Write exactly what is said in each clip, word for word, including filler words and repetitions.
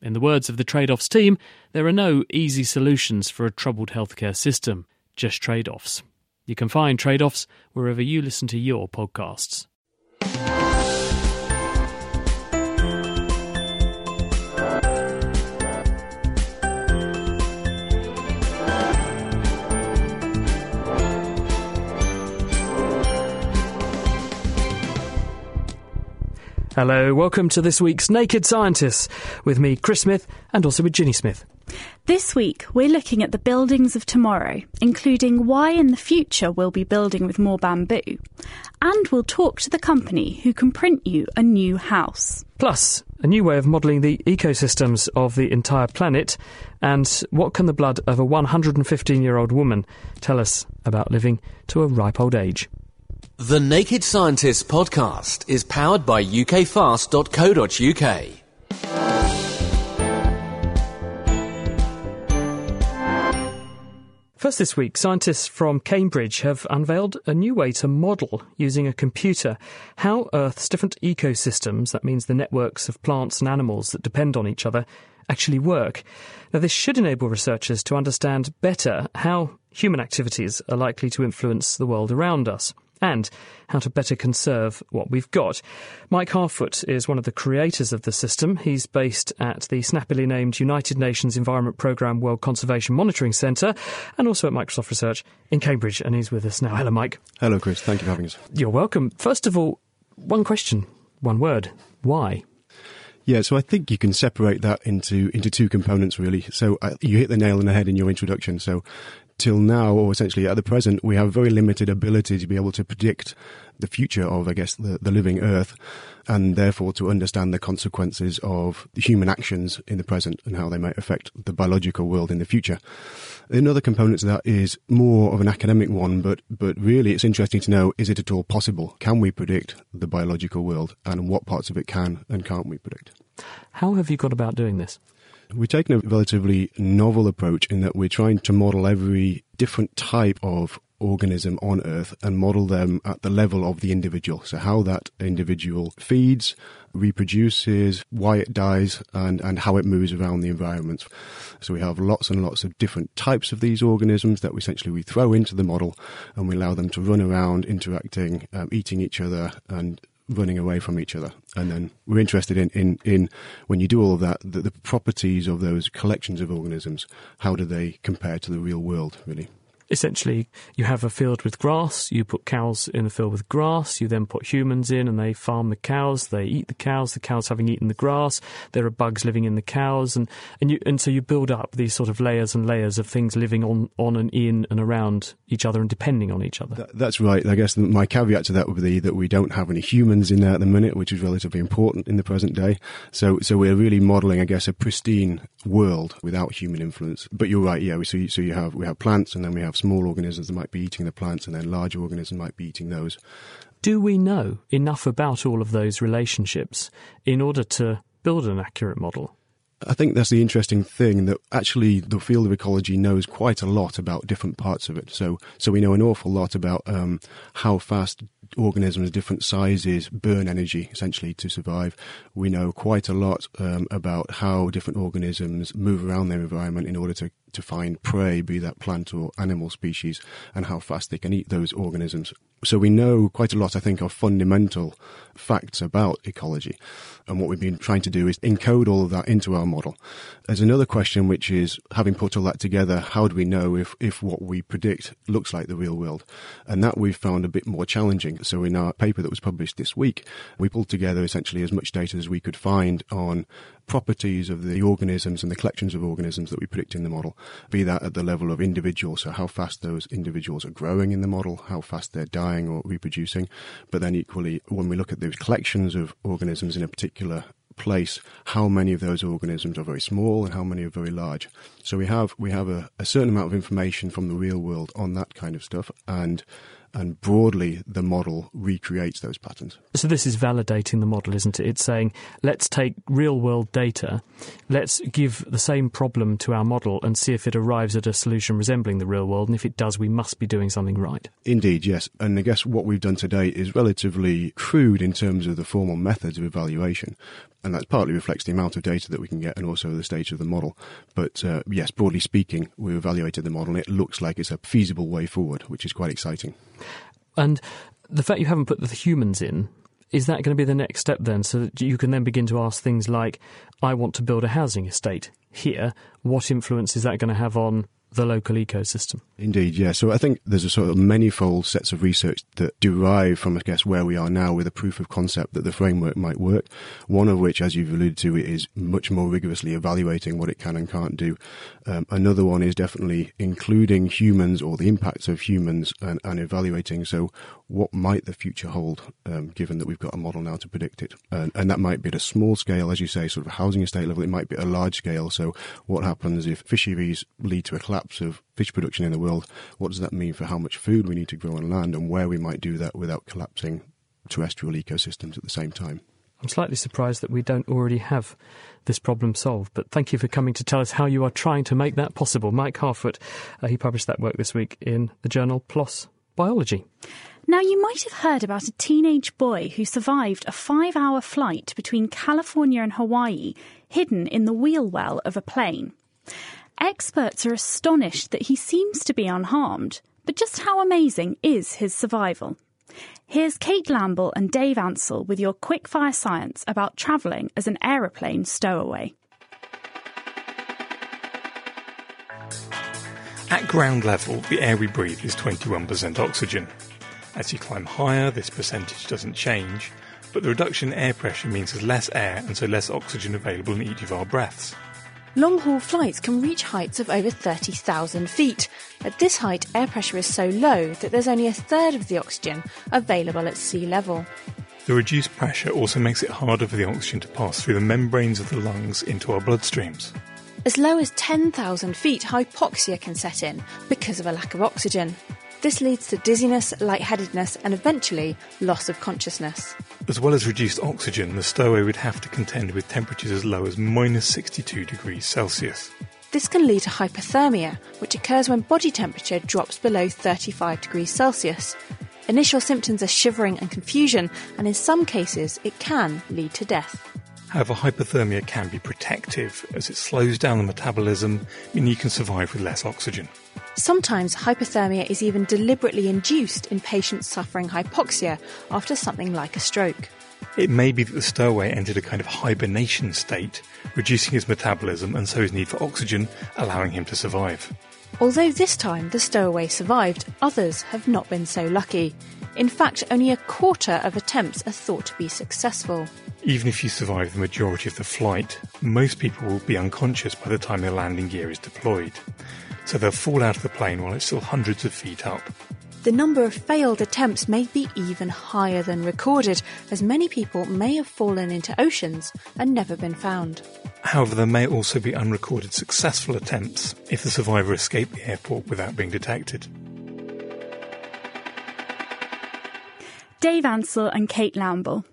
In the words of the Tradeoffs team, there are no easy solutions for a troubled healthcare system, just trade-offs. You can find Tradeoffs wherever you listen to your podcasts. Hello, welcome to this week's Naked Scientists, with me, Chris Smith, and also with Ginny Smith. This week, we're looking at the buildings of tomorrow, including why in the future we'll be building with more bamboo. And we'll talk to the company who can print you a new house. Plus, a new way of modelling the ecosystems of the entire planet, and what can the blood of a one hundred fifteen-year-old woman tell us about living to a ripe old age? The Naked Scientists podcast is powered by U K fast dot co dot U K. First this week, scientists from Cambridge have unveiled a new way to model, using a computer, how Earth's different ecosystems, that means the networks of plants and animals that depend on each other, actually work. Now, this should enable researchers to understand better how human activities are likely to influence the world around us, and how to better conserve what we've got. Mike Harfoot is one of the creators of the system. He's based at the snappily named United Nations Environment Programme World Conservation Monitoring Centre and also at Microsoft Research in Cambridge, and he's with us now. Hello, Mike. Hello, Chris. Thank you for having us. You're welcome. First of all, one question, one word. Why? Yeah, so I think you can separate that into into two components, really. So uh, you hit the nail on the head in your introduction. So till now, or essentially at the present, we have very limited ability to be able to predict the future of, I guess, the, the living Earth, and therefore to understand the consequences of the human actions in the present and how they might affect the biological world in the future. Another component to that is more of an academic one, but, but really it's interesting to know, is it at all possible? Can we predict the biological world, and what parts of it can and can't we predict? How have you gone about doing this? We've taken a relatively novel approach in that we're trying to model every different type of organism on Earth and model them at the level of the individual. So how that individual feeds, reproduces, why it dies, and, and how it moves around the environment. So we have lots and lots of different types of these organisms that we essentially we throw into the model, and we allow them to run around, interacting, um, eating each other, and running away from each other. And then we're interested in, in, in when you do all of that, the, the properties of those collections of organisms, how do they compare to the real world, really? Essentially, you have a field with grass, you put cows in a field with grass, you then put humans in and they farm the cows, they eat the cows, the cows having eaten the grass, there are bugs living in the cows, and, and, you, and so you build up these sort of layers and layers of things living on, on and in and around each other and depending on each other. That, that's right. I guess my caveat to that would be that we don't have any humans in there at the minute, which is relatively important in the present day. So so we're really modelling, I guess, a pristine world without human influence. But you're right, yeah, so you, so you have we have plants and then we have small organisms that might be eating the plants and then large organisms might be eating those. Do we know enough about all of those relationships in order to build an accurate model? I think that's the interesting thing, that actually the field of ecology knows quite a lot about different parts of it. So so we know an awful lot about um, how fast organisms, different sizes, burn energy, essentially, to survive. We know quite a lot um, about how different organisms move around their environment in order to to find prey, be that plant or animal species, and how fast they can eat those organisms. So we know quite a lot, I think, of fundamental facts about ecology. And what we've been trying to do is encode all of that into our model. There's another question, which is, having put all that together, how do we know if, if what we predict looks like the real world? And that we've found a bit more challenging. So in our paper that was published this week, we pulled together essentially as much data as we could find on properties of the organisms and the collections of organisms that we predict in the model, be that at the level of individuals, so how fast those individuals are growing in the model, how fast they're dying or reproducing, but then equally when we look at those collections of organisms in a particular place, how many of those organisms are very small and how many are very large. So we have we have a, a certain amount of information from the real world on that kind of stuff, and and broadly the model recreates those patterns. So this is validating the model, isn't it? It's saying, let's take real world data, let's give the same problem to our model and see if it arrives at a solution resembling the real world, and if it does, we must be doing something right. Indeed, yes. And I guess what we've done today is relatively crude in terms of the formal methods of evaluation, and that partly reflects the amount of data that we can get and also the stage of the model. But uh, yes, broadly speaking, we evaluated the model and it looks like it's a feasible way forward, which is quite exciting. And the fact you haven't put the humans in, is that going to be the next step then? So that you can then begin to ask things like, I want to build a housing estate here. What influence is that going to have on the local ecosystem? Indeed, yeah. So I think there's a sort of manifold sets of research that derive from, I guess, where we are now with a proof of concept that the framework might work. One of which, as you've alluded to, is much more rigorously evaluating what it can and can't do. Um, another one is definitely including humans or the impacts of humans and, and evaluating. So what might the future hold, um, given that we've got a model now to predict it? And, and that might be at a small scale, as you say, sort of housing estate level. It might be at a large scale. So what happens if fisheries lead to a collapse of fish production in the world? What does that mean for how much food we need to grow on land and where we might do that without collapsing terrestrial ecosystems at the same time? I'm slightly surprised that we don't already have this problem solved, but thank you for coming to tell us how you are trying to make that possible. Mike Harfoot, uh, he published that work this week in the journal PLOS Biology. Now, you might have heard about a teenage boy who survived a five-hour flight between California and Hawaii, hidden in the wheel well of a plane. Experts are astonished that he seems to be unharmed, but just how amazing is his survival? Here's Kate Lamble and Dave Ansell with your quickfire science about travelling as an aeroplane stowaway. At ground level, the air we breathe is twenty-one percent oxygen. As you climb higher, this percentage doesn't change, but the reduction in air pressure means there's less air and so less oxygen available in each of our breaths. Long-haul flights can reach heights of over thirty thousand feet. At this height, air pressure is so low that there's only a third of the oxygen available at sea level. The reduced pressure also makes it harder for the oxygen to pass through the membranes of the lungs into our bloodstreams. As low as ten thousand feet, hypoxia can set in because of a lack of oxygen. This leads to dizziness, lightheadedness, and eventually loss of consciousness. As well as reduced oxygen, the stowaway would have to contend with temperatures as low as minus sixty-two degrees Celsius. This can lead to hypothermia, which occurs when body temperature drops below thirty-five degrees Celsius. Initial symptoms are shivering and confusion, and in some cases it can lead to death. However, hypothermia can be protective, as it slows down the metabolism, meaning you can survive with less oxygen. Sometimes hypothermia is even deliberately induced in patients suffering hypoxia after something like a stroke. It may be that the stowaway entered a kind of hibernation state, reducing his metabolism and so his need for oxygen, allowing him to survive. Although this time the stowaway survived, others have not been so lucky. In fact, only a quarter of attempts are thought to be successful. Even if you survive the majority of the flight, most people will be unconscious by the time their landing gear is deployed. So they'll fall out of the plane while it's still hundreds of feet up. The number of failed attempts may be even higher than recorded, as many people may have fallen into oceans and never been found. However, there may also be unrecorded successful attempts if the survivor escaped the airport without being detected. Dave Ansell and Kate Lamble.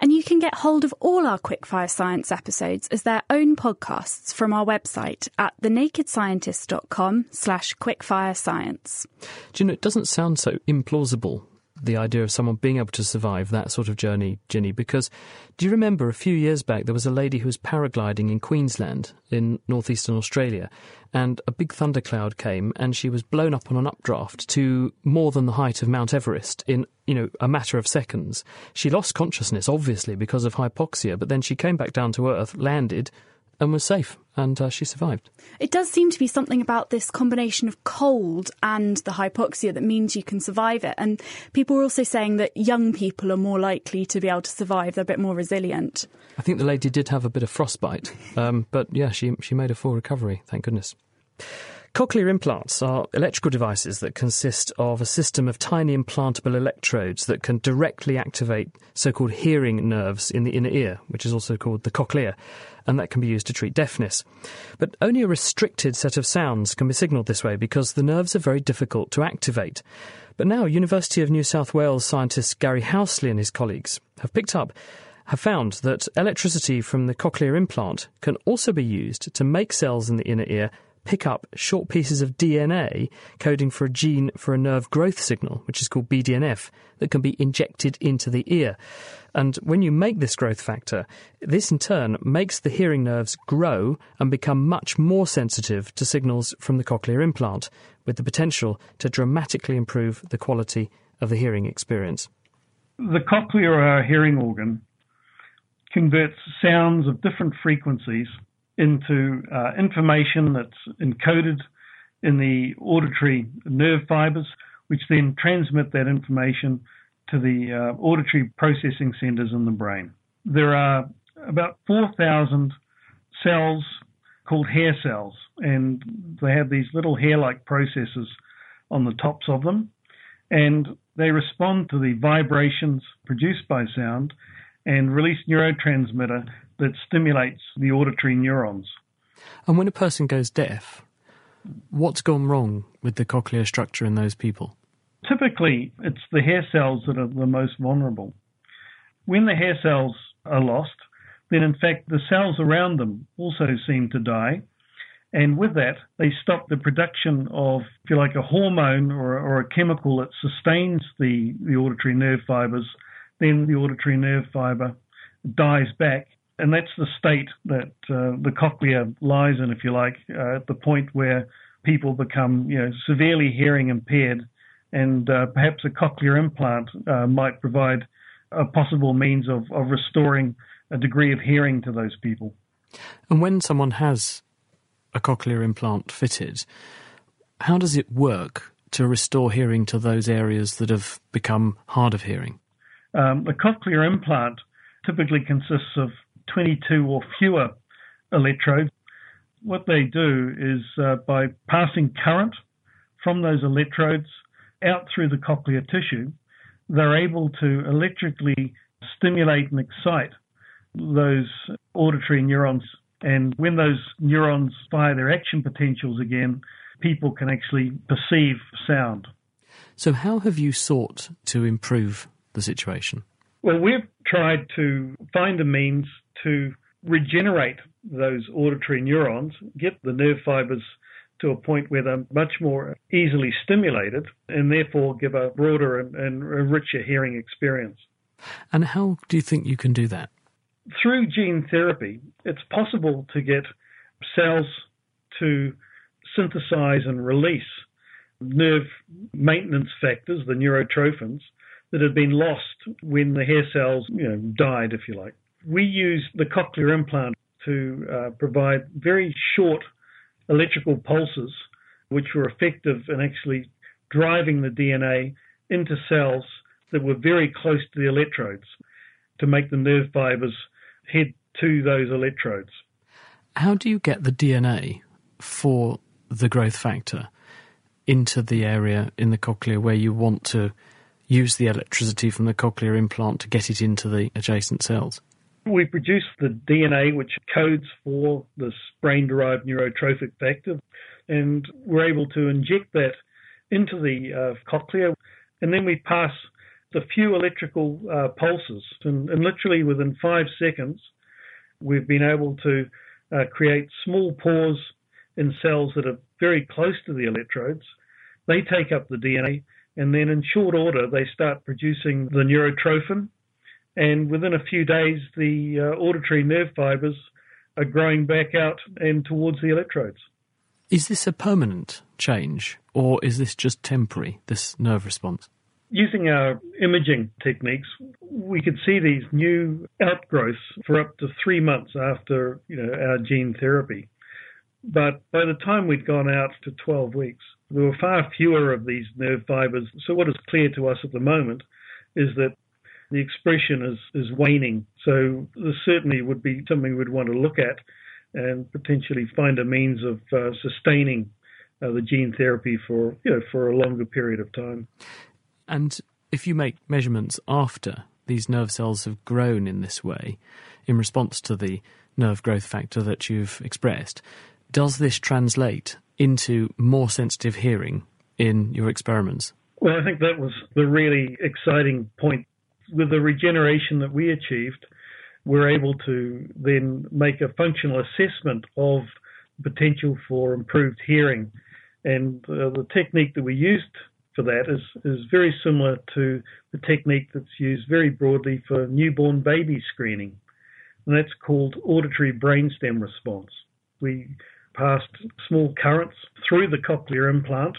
And you can get hold of all our Quickfire Science episodes as their own podcasts from our website at thenakedscientist.com slash quickfire science. Do you know, it doesn't sound so implausible the idea of someone being able to survive that sort of journey, Ginny, because do you remember a few years back there was a lady who was paragliding in Queensland in northeastern Australia, and a big thundercloud came and she was blown up on an updraft to more than the height of Mount Everest in, you know, a matter of seconds. She lost consciousness, obviously, because of hypoxia, but then she came back down to Earth, landed and was safe, and uh, she survived. It does seem to be something about this combination of cold and the hypoxia that means you can survive it. And people are also saying that young people are more likely to be able to survive. They're a bit more resilient. I think the lady did have a bit of frostbite, um, but yeah, she, she made a full recovery, thank goodness. Cochlear implants are electrical devices that consist of a system of tiny implantable electrodes that can directly activate so-called hearing nerves in the inner ear, which is also called the cochlear, and that can be used to treat deafness. But only a restricted set of sounds can be signalled this way because the nerves are very difficult to activate. But now University of New South Wales scientists Gary Housley and his colleagues have picked up have found that electricity from the cochlear implant can also be used to make cells in the inner ear pick up short pieces of D N A coding for a gene for a nerve growth signal, which is called B D N F, that can be injected into the ear. And when you make this growth factor, this in turn makes the hearing nerves grow and become much more sensitive to signals from the cochlear implant, with the potential to dramatically improve the quality of the hearing experience. The cochlear, or hearing organ, converts sounds of different frequencies into uh, information that's encoded in the auditory nerve fibers, which then transmit that information to the uh, auditory processing centers in the brain. There are about four thousand cells called hair cells, and they have these little hair-like processes on the tops of them, and they respond to the vibrations produced by sound and release neurotransmitter that stimulates the auditory neurons. And when a person goes deaf, what's gone wrong with the cochlear structure in those people? Typically, it's the hair cells that are the most vulnerable. When the hair cells are lost, then in fact the cells around them also seem to die, and with that they stop the production of, if you like, a hormone or, or a chemical that sustains the, the auditory nerve fibres. Then the auditory nerve fibre dies back, and that's the state that uh, the cochlea lies in, if you like, uh, at the point where people become, you know, severely hearing impaired, and uh, perhaps a cochlear implant uh, might provide a possible means of, of restoring a degree of hearing to those people. And when someone has a cochlear implant fitted, how does it work to restore hearing to those areas that have become hard of hearing? Um, the cochlear implant typically consists of twenty-two or fewer electrodes. What they do is uh, by passing current from those electrodes out through the cochlear tissue, they're able to electrically stimulate and excite those auditory neurons. And when those neurons fire their action potentials again, people can actually perceive sound. So how have you sought to improve the situation? Well, we've tried to find a means to regenerate those auditory neurons, get the nerve fibres to a point where they're much more easily stimulated and therefore give a broader and, and richer hearing experience. And how do you think you can do that? Through gene therapy, it's possible to get cells to synthesise and release nerve maintenance factors, the neurotrophins, that had been lost when the hair cells, you know, died, if you like. We use the cochlear implant to uh, provide very short electrical pulses, which were effective in actually driving the D N A into cells that were very close to the electrodes to make the nerve fibres head to those electrodes. How do you get the D N A for the growth factor into the area in the cochlea where you want to use the electricity from the cochlear implant to get it into the adjacent cells? We produce the D N A, which codes for this brain-derived neurotrophic factor, and we're able to inject that into the uh, cochlea, and then we pass a few electrical uh, pulses, and, and literally within five seconds, we've been able to uh, create small pores in cells that are very close to the electrodes. They take up the D N A, and then in short order they start producing the neurotrophin, and within a few days the uh, auditory nerve fibres are growing back out and towards the electrodes. Is this a permanent change, or is this just temporary, this nerve response? Using our imaging techniques, we could see these new outgrowths for up to three months after, you know, our gene therapy. But by the time we'd gone out to twelve weeks, there were far fewer of these nerve fibres. So what is clear to us at the moment is that the expression is, is waning. So this certainly would be something we'd want to look at and potentially find a means of uh, sustaining uh, the gene therapy for, you know, for a longer period of time. And if you make measurements after these nerve cells have grown in this way, in response to the nerve growth factor that you've expressed, does this translate into more sensitive hearing in your experiments? Well, I think that was the really exciting point. With the regeneration that we achieved, we're able to then make a functional assessment of potential for improved hearing. And uh, the technique that we used for that is, is very similar to the technique that's used very broadly for newborn baby screening. And that's called auditory brainstem response. We passed small currents through the cochlear implant,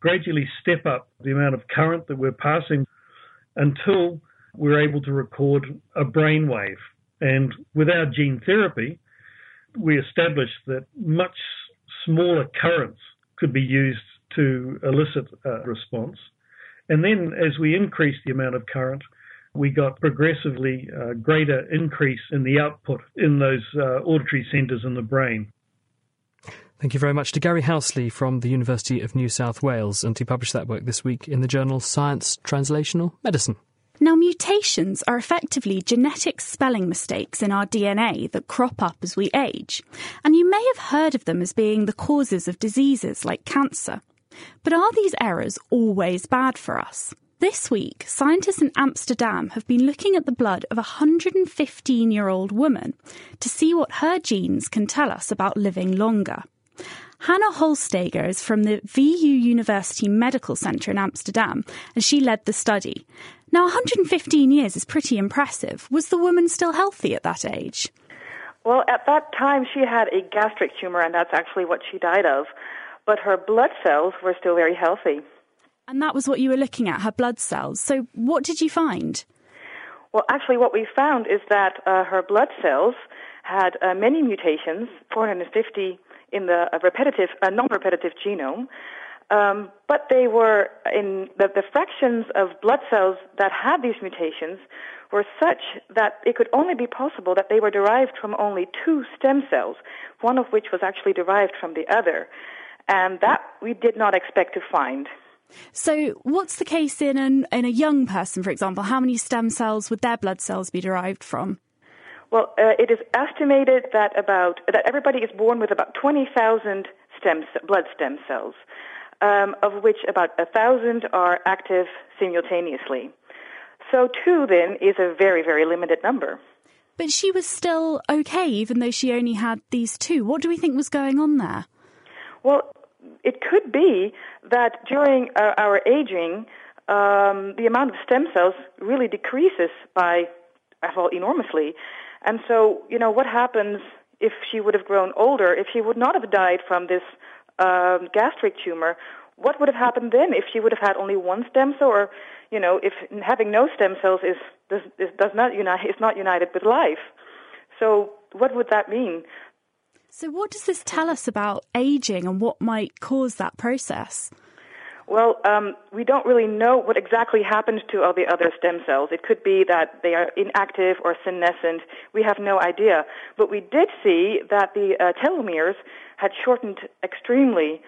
gradually step up the amount of current that we're passing until we're able to record a brainwave. And with our gene therapy, we established that much smaller currents could be used to elicit a response. And then as we increased the amount of current, we got progressively a greater increase in the output in those uh, auditory centres in the brain. Thank you very much to Gary Housley from the University of New South Wales, and he published that work this week in the journal Science Translational Medicine. Now, mutations are effectively genetic spelling mistakes in our D N A that crop up as we age, and you may have heard of them as being the causes of diseases like cancer. But are these errors always bad for us? This week, scientists in Amsterdam have been looking at the blood of a one hundred fifteen-year-old woman to see what her genes can tell us about living longer. Hanne Holstege is from the V U University Medical Centre in Amsterdam, and she led the study. Now, one hundred fifteen years is pretty impressive. Was the woman still healthy at that age? Well, at that time, she had a gastric tumour, and that's actually what she died of. But her blood cells were still very healthy. And that was what you were looking at, her blood cells. So what did you find? Well, actually, what we found is that uh, her blood cells had uh, many mutations, four hundred fifty in the repetitive, uh, non-repetitive genome, um, but they were in the, the fractions of blood cells that had these mutations were such that it could only be possible that they were derived from only two stem cells, one of which was actually derived from the other, and that we did not expect to find. So what's the case in an, in a young person, for example? How many stem cells would their blood cells be derived from? Well, uh, it is estimated that about that everybody is born with about twenty thousand stem, blood stem cells, um, of which about one thousand are active simultaneously. So two, then, is a very, very limited number. But she was still okay, even though she only had these two. What do we think was going on there? Well, it could be that during our, our aging, um, the amount of stem cells really decreases by, well, enormously. And so, you know, what happens if she would have grown older, if she would not have died from this um, gastric tumor, what would have happened then if she would have had only one stem cell? Or, you know, if having no stem cells is does, is, does not unite, is not united with life. So what would that mean? So what does this tell us about aging and what might cause that process? Well, um, we don't really know what exactly happened to all the other stem cells. It could be that they are inactive or senescent. We have no idea. But we did see that the uh, telomeres had shortened extremely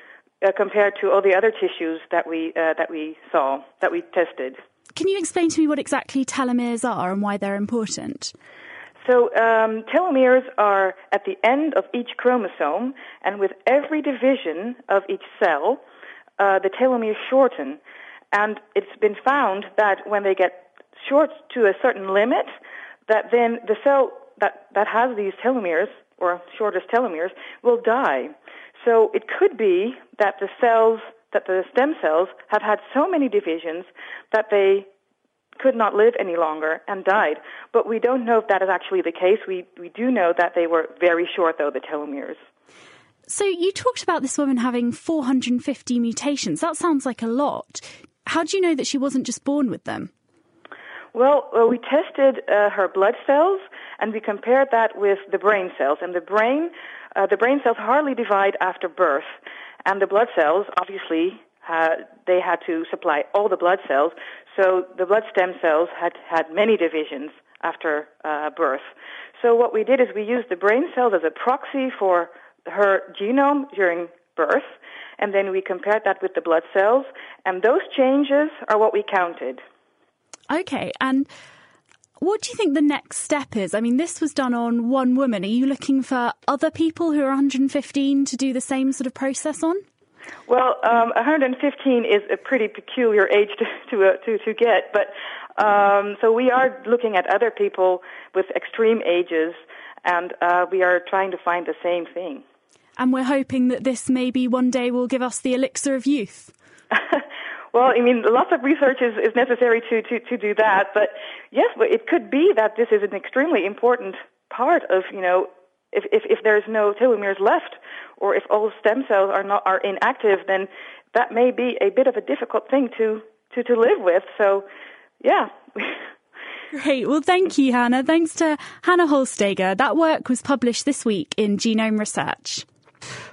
uh, compared to all the other tissues that we uh, that we saw, that we tested. Can you explain to me what exactly telomeres are and why they're important? So um, telomeres are at the end of each chromosome, and with every division of each cell, Uh, the telomeres shorten, and it's been found that when they get short to a certain limit, that then the cell that, that has these telomeres, or shortest telomeres, will die. So it could be that the cells that the stem cells have had so many divisions that they could not live any longer and died. But we don't know if that is actually the case. We, we do know that they were very short, though, the telomeres. So you talked about this woman having four hundred fifty mutations. That sounds like a lot. How do you know that she wasn't just born with them? Well, uh, we tested uh, her blood cells, and we compared that with the brain cells. And the brain, uh, the brain cells hardly divide after birth. And the blood cells, obviously, uh, they had to supply all the blood cells. So the blood stem cells had had many divisions after uh, birth. So what we did is we used the brain cells as a proxy for her genome during birth, and then we compared that with the blood cells, and those changes are what we counted. Okay, and what do you think the next step is? I mean, this was done on one woman. Are you looking for other people who are one hundred fifteen to do the same sort of process on? Well, um, one hundred fifteen is a pretty peculiar age to to uh, to, to get, but um, so we are looking at other people with extreme ages, and uh, we are trying to find the same thing. And we're hoping that this maybe one day will give us the elixir of youth. Well, I mean, lots of research is, is necessary to, to, to do that. But yes, but it could be that this is an extremely important part of, you know, if, if, if there's no telomeres left, or if all stem cells are not are inactive, then that may be a bit of a difficult thing to, to, to live with. So, yeah. Great. Well, thank you, Hannah. Thanks to Hanne Holstege. That work was published this week in Genome Research.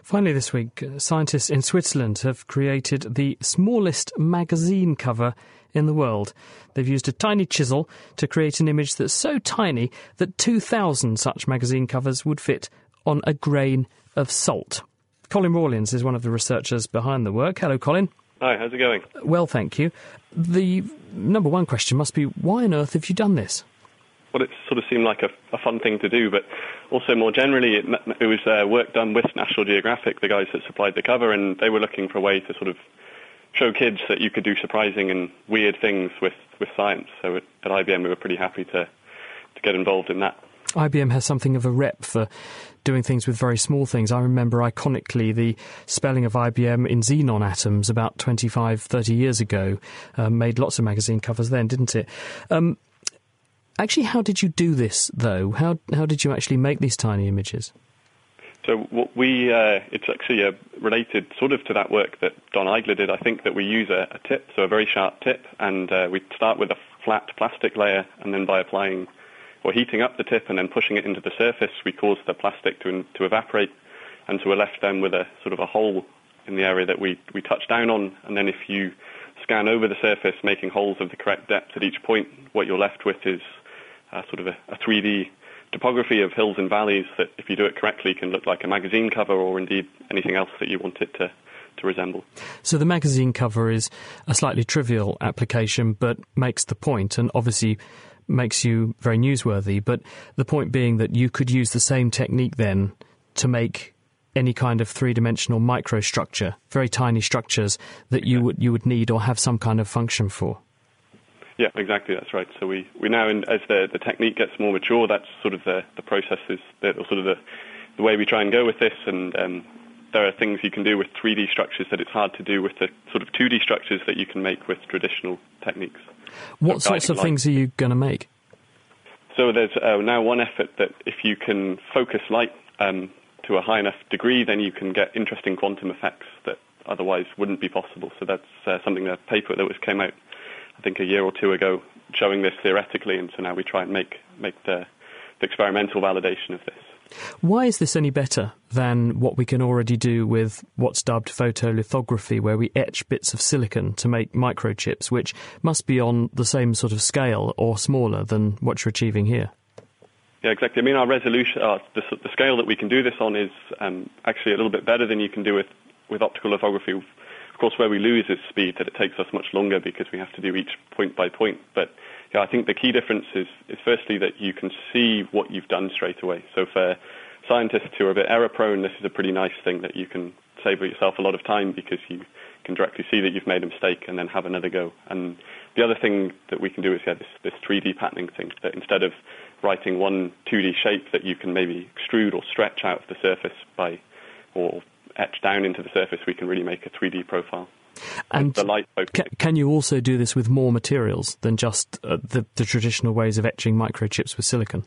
Finally this week, scientists in Switzerland have created the smallest magazine cover in the world. They've used a tiny chisel to create an image that's so tiny that two thousand such magazine covers would fit on a grain of salt. Colin Rawlings is one of the researchers behind the work. Hello, Colin. Hi, how's it going? Well, thank you. The number one question must be, why on earth have you done this? Well, it sort of seemed like a, a fun thing to do, but also more generally, it, it was uh, work done with National Geographic, the guys that supplied the cover, and they were looking for a way to sort of show kids that you could do surprising and weird things with, with science. So at I B M, we were pretty happy to, to get involved in that. I B M has something of a rep for doing things with very small things. I remember iconically the spelling of I B M in xenon atoms about twenty-five, thirty years ago. Uh, made lots of magazine covers then, didn't it? Um, Actually, how did you do this, though? How how did you actually make these tiny images? So what we uh, it's actually a related sort of to that work that Don Eigler did. I think that we use a, a tip, so a very sharp tip, and uh, we start with a flat plastic layer, and then by applying or heating up the tip and then pushing it into the surface, we cause the plastic to to evaporate, and so we're left then with a sort of a hole in the area that we, we touch down on, and then if you scan over the surface, making holes of the correct depth at each point, what you're left with is Uh, sort of a, a three D topography of hills and valleys that, if you do it correctly, can look like a magazine cover or indeed anything else that you want it to, to resemble. So the magazine cover is a slightly trivial application, but makes the point and obviously makes you very newsworthy. But the point being that you could use the same technique then to make any kind of three-dimensional microstructure, very tiny structures that you would you would need or have some kind of function for. Yeah, exactly, that's right. So we, we now, in, as the, the technique gets more mature, that's sort of the, the process, is that, or sort of the, the way we try and go with this. And um, there are things you can do with three D structures that it's hard to do with the sort of two D structures that you can make with traditional techniques. What sorts of things are you going to make? So there's uh, now one effort that if you can focus light um, to a high enough degree, then you can get interesting quantum effects that otherwise wouldn't be possible. So that's uh, something, that paper that was came out I think a year or two ago, showing this theoretically, and so now we try and make make the, the experimental validation of this. Why is this any better than what we can already do with what's dubbed photolithography, where we etch bits of silicon to make microchips, which must be on the same sort of scale or smaller than what you're achieving here? Yeah, exactly. I mean, our resolution, our, the, the scale that we can do this on is um, actually a little bit better than you can do with, with optical lithography. Of course, where we lose is speed, that it takes us much longer because we have to do each point by point. But yeah, I think the key difference is, is firstly that you can see what you've done straight away. So for scientists who are a bit error prone, this is a pretty nice thing that you can save yourself a lot of time because you can directly see that you've made a mistake and then have another go. And the other thing that we can do is yeah, this, this three D patterning thing, that instead of writing one two D shape that you can maybe extrude or stretch out of the surface by, or etched down into the surface, we can really make a three D profile. And the light focus. Can you also do this with more materials than just uh, the, the traditional ways of etching microchips with silicon?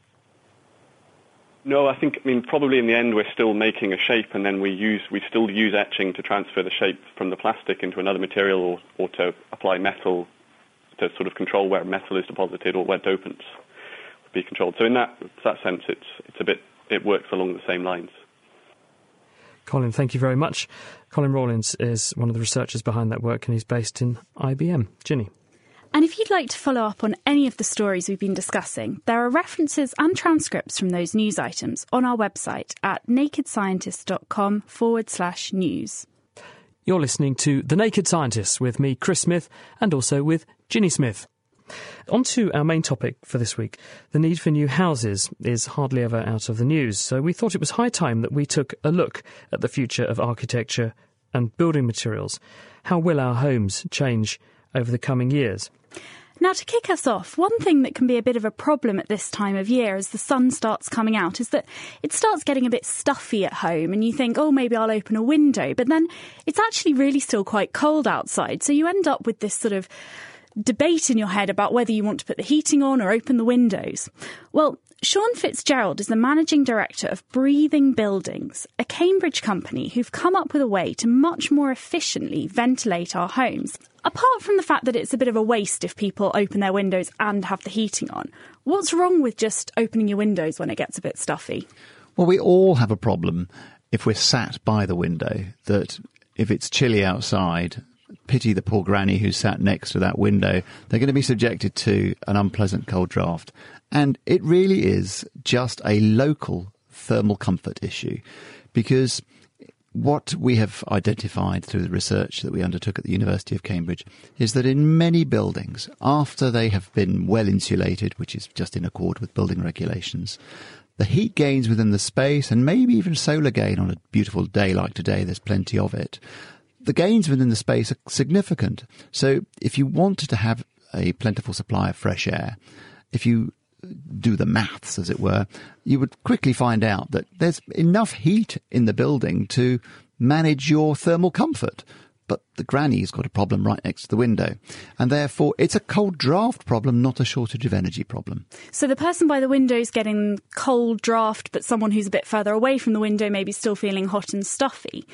No, I think, I mean, probably in the end we're still making a shape, and then we use, we still use etching to transfer the shape from the plastic into another material, or, or to apply metal to sort of control where metal is deposited or where dopants would be controlled. So in that, that sense, it's, it's a bit, it works along the same lines. Colin, thank you very much. Colin Rawlings is one of the researchers behind that work, and he's based in I B M. Ginny. And if you'd like to follow up on any of the stories we've been discussing, there are references and transcripts from those news items on our website at nakedscientists.com forward slash news. You're listening to The Naked Scientists with me, Chris Smith, and also with Ginny Smith. On to our main topic for this week. The need for new houses is hardly ever out of the news, so we thought it was high time that we took a look at the future of architecture and building materials. How will our homes change over the coming years? Now, to kick us off, one thing that can be a bit of a problem at this time of year as the sun starts coming out is that it starts getting a bit stuffy at home, and you think, oh, maybe I'll open a window, but then it's actually really still quite cold outside, so you end up with this sort of debate in your head about whether you want to put the heating on or open the windows. Well, Sean Fitzgerald is the managing director of Breathing Buildings, a Cambridge company who've come up with a way to much more efficiently ventilate our homes. Apart from the fact that it's a bit of a waste if people open their windows and have the heating on, what's wrong with just opening your windows when it gets a bit stuffy? Well, we all have a problem if we're sat by the window, that if it's chilly outside, pity the poor granny who sat next to that window. They're going to be subjected to an unpleasant cold draft. And it really is just a local thermal comfort issue, because what we have identified through the research that we undertook at the University of Cambridge is that in many buildings, after they have been well insulated, which is just in accord with building regulations, the heat gains within the space, and maybe even solar gain on a beautiful day like today, there's plenty of it, the gains within the space are significant. So if you wanted to have a plentiful supply of fresh air, if you do the maths, as it were, you would quickly find out that there's enough heat in the building to manage your thermal comfort. But the granny's got a problem right next to the window. And therefore, it's a cold draft problem, not a shortage of energy problem. So the person by the window is getting cold draft, but someone who's a bit further away from the window may be still feeling hot and stuffy.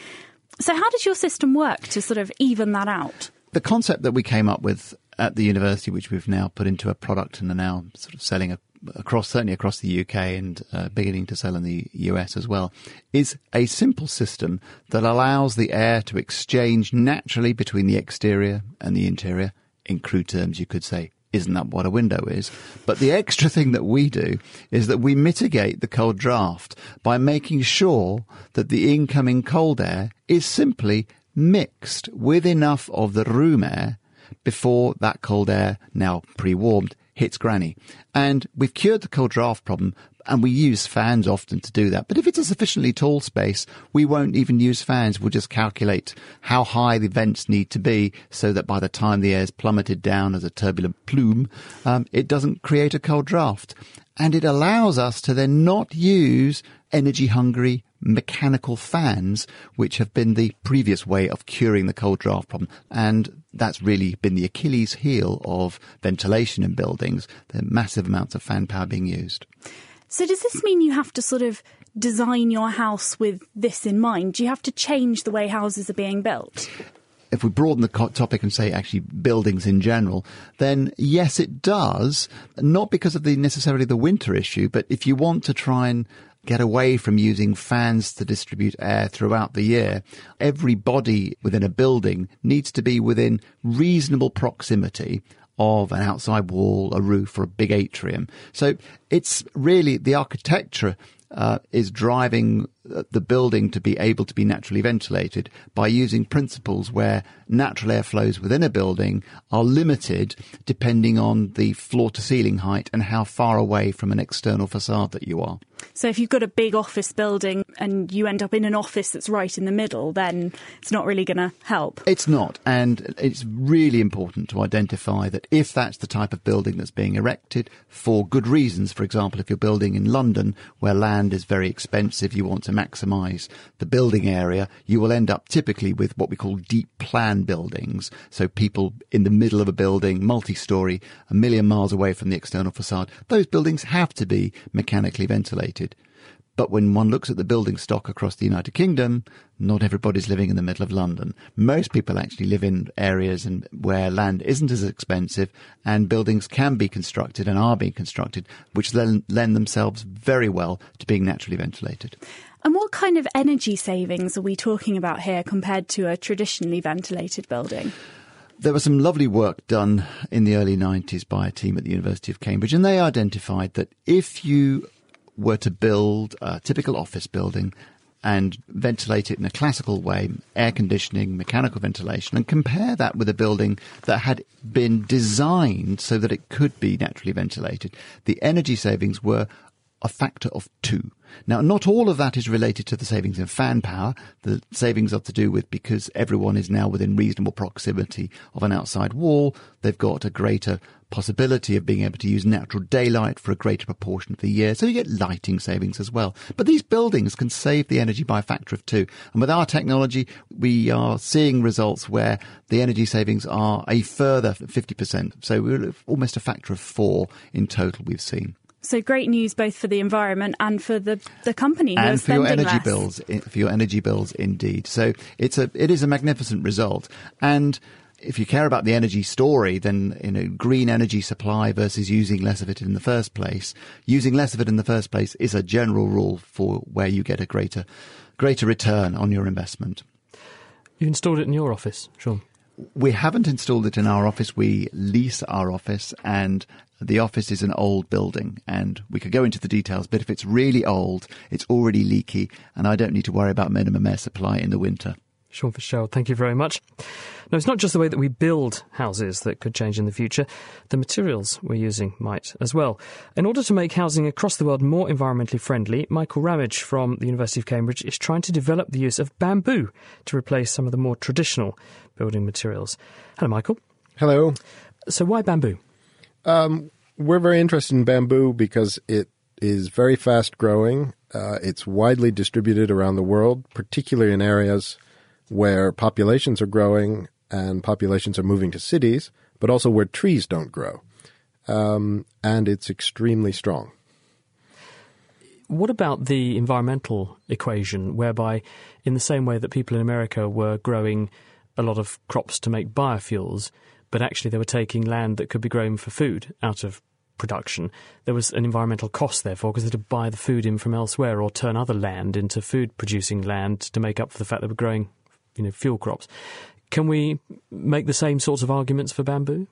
So how does your system work to sort of even that out? The concept that we came up with at the university, which we've now put into a product and are now sort of selling across, certainly across the U K, and uh, beginning to sell in the U S as well, is a simple system that allows the air to exchange naturally between the exterior and the interior. In crude terms, you could say, isn't that what a window is? But the extra thing that we do is that we mitigate the cold draft by making sure that the incoming cold air is simply mixed with enough of the room air before that cold air, now pre-warmed, hits granny. And we've cured the cold draft problem, and we use fans often to do that. But if it's a sufficiently tall space, we won't even use fans. We'll just calculate how high the vents need to be so that by the time the air's plummeted down as a turbulent plume, um, it doesn't create a cold draft. And it allows us to then not use energy-hungry mechanical fans, which have been the previous way of curing the cold draft problem. And that's really been the Achilles heel of ventilation in buildings, the massive amounts of fan power being used. So does this mean you have to sort of design your house with this in mind? Do you have to change the way houses are being built? If we broaden the topic and say actually buildings in general, then yes, it does. Not because of the necessarily the winter issue, but if you want to try and get away from using fans to distribute air throughout the year, every body within a building needs to be within reasonable proximity of an outside wall, a roof, or a big atrium. So it's really the architecture uh, is driving the building to be able to be naturally ventilated by using principles where natural air flows within a building are limited depending on the floor to ceiling height and how far away from an external facade that you are. So if you've got a big office building and you end up in an office that's right in the middle, then it's not really going to help. It's not. And it's really important to identify that if that's the type of building that's being erected for good reasons, for example, if you're building in London where land is very expensive, you want to maximise the building area, you will end up typically with what we call deep plan buildings. So people in the middle of a building, multi-storey, a million miles away from the external facade. Those buildings have to be mechanically ventilated. But when one looks at the building stock across the United Kingdom, not everybody's living in the middle of London. Most people actually live in areas and where land isn't as expensive and buildings can be constructed and are being constructed, which then lend themselves very well to being naturally ventilated. And what kind of energy savings are we talking about here compared to a traditionally ventilated building? There was some lovely work done in the early nineties by a team at the University of Cambridge, and they identified that if you were to build a typical office building and ventilate it in a classical way, air conditioning, mechanical ventilation, and compare that with a building that had been designed so that it could be naturally ventilated, the energy savings were a factor of two. Now, not all of that is related to the savings in fan power. The savings are to do with because everyone is now within reasonable proximity of an outside wall. They've got a greater possibility of being able to use natural daylight for a greater proportion of the year. So you get lighting savings as well. But these buildings can save the energy by a factor of two. And with our technology, we are seeing results where the energy savings are a further fifty percent. So we're almost a factor of four in total we've seen. So great news both for the environment and for the, the company who and for your energy less. bills, for your energy bills, indeed. So it's a it is a magnificent result. And if you care about the energy story, then you know green energy supply versus using less of it in the first place. Using less of it in the first place is a general rule for where you get a greater greater return on your investment. You installed it in your office, Sean? We haven't installed it in our office. We lease our office, and the office is an old building, and we could go into the details, but if it's really old, it's already leaky, and I don't need to worry about minimum air supply in the winter. Sean Fitzgerald, thank you very much. Now, it's not just the way that we build houses that could change in the future. The materials we're using might as well. In order to make housing across the world more environmentally friendly, Michael Ramage from the University of Cambridge is trying to develop the use of bamboo to replace some of the more traditional building materials. Hello, Michael. Hello. So why bamboo? Um, we're very interested in bamboo because it is very fast growing. Uh, it's widely distributed around the world, particularly in areas where populations are growing and populations are moving to cities, but also where trees don't grow. Um, and it's extremely strong. What about the environmental equation, whereby in the same way that people in America were growing a lot of crops to make biofuels, but actually they were taking land that could be grown for food out of production, there was an environmental cost, therefore, because they had to buy the food in from elsewhere or turn other land into food-producing land to make up for the fact they were growing you know, fuel crops. Can we make the same sorts of arguments for bamboo?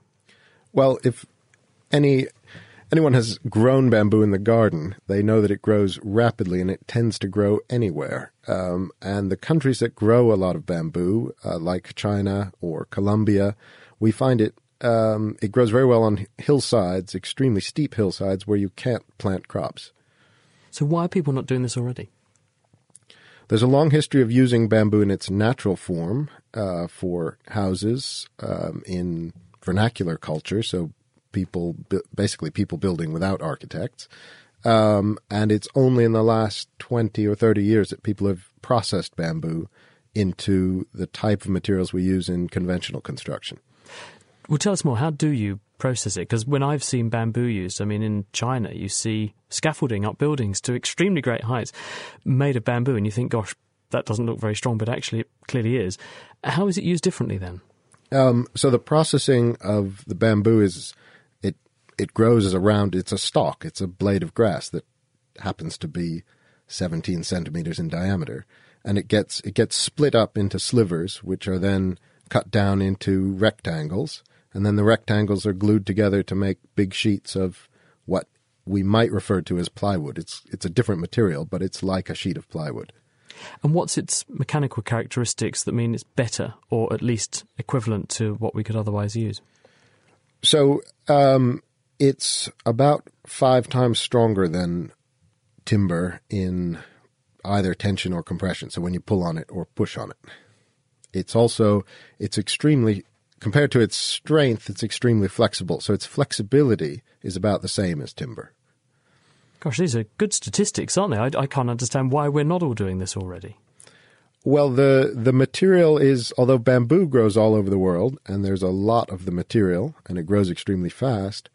Well, if any anyone has grown bamboo in the garden, they know that it grows rapidly and it tends to grow anywhere. Um, and the countries that grow a lot of bamboo, uh, like China or Colombia, we find it um, it grows very well on hillsides, extremely steep hillsides where you can't plant crops. So why are people not doing this already? There's a long history of using bamboo in its natural form uh, for houses um, in vernacular culture, so people bu- basically people building without architects. Um, and it's only in the last twenty or thirty years that people have processed bamboo into the type of materials we use in conventional construction. Well, tell us more. How do you process it? Because when I've seen bamboo used, I mean, in China, you see scaffolding up buildings to extremely great heights made of bamboo, and you think, gosh, that doesn't look very strong, but actually it clearly is. How is it used differently then? Um, so the processing of the bamboo is it it grows as a round, it's a stalk, it's a blade of grass that happens to be seventeen centimeters in diameter, and it gets it gets split up into slivers, which are then cut down into rectangles. And then the rectangles are glued together to make big sheets of what we might refer to as plywood. It's it's a different material, but it's like a sheet of plywood. And what's its mechanical characteristics that mean it's better or at least equivalent to what we could otherwise use? So um, it's about five times stronger than timber in either tension or compression, so when you pull on it or push on it. It's also, it's extremely... Compared to its strength, it's extremely flexible. So its flexibility is about the same as timber. Gosh, these are good statistics, aren't they? I, I can't understand why we're not all doing this already. Well, the, the material is, although bamboo grows all over the world, and there's a lot of the material, and it grows extremely fast,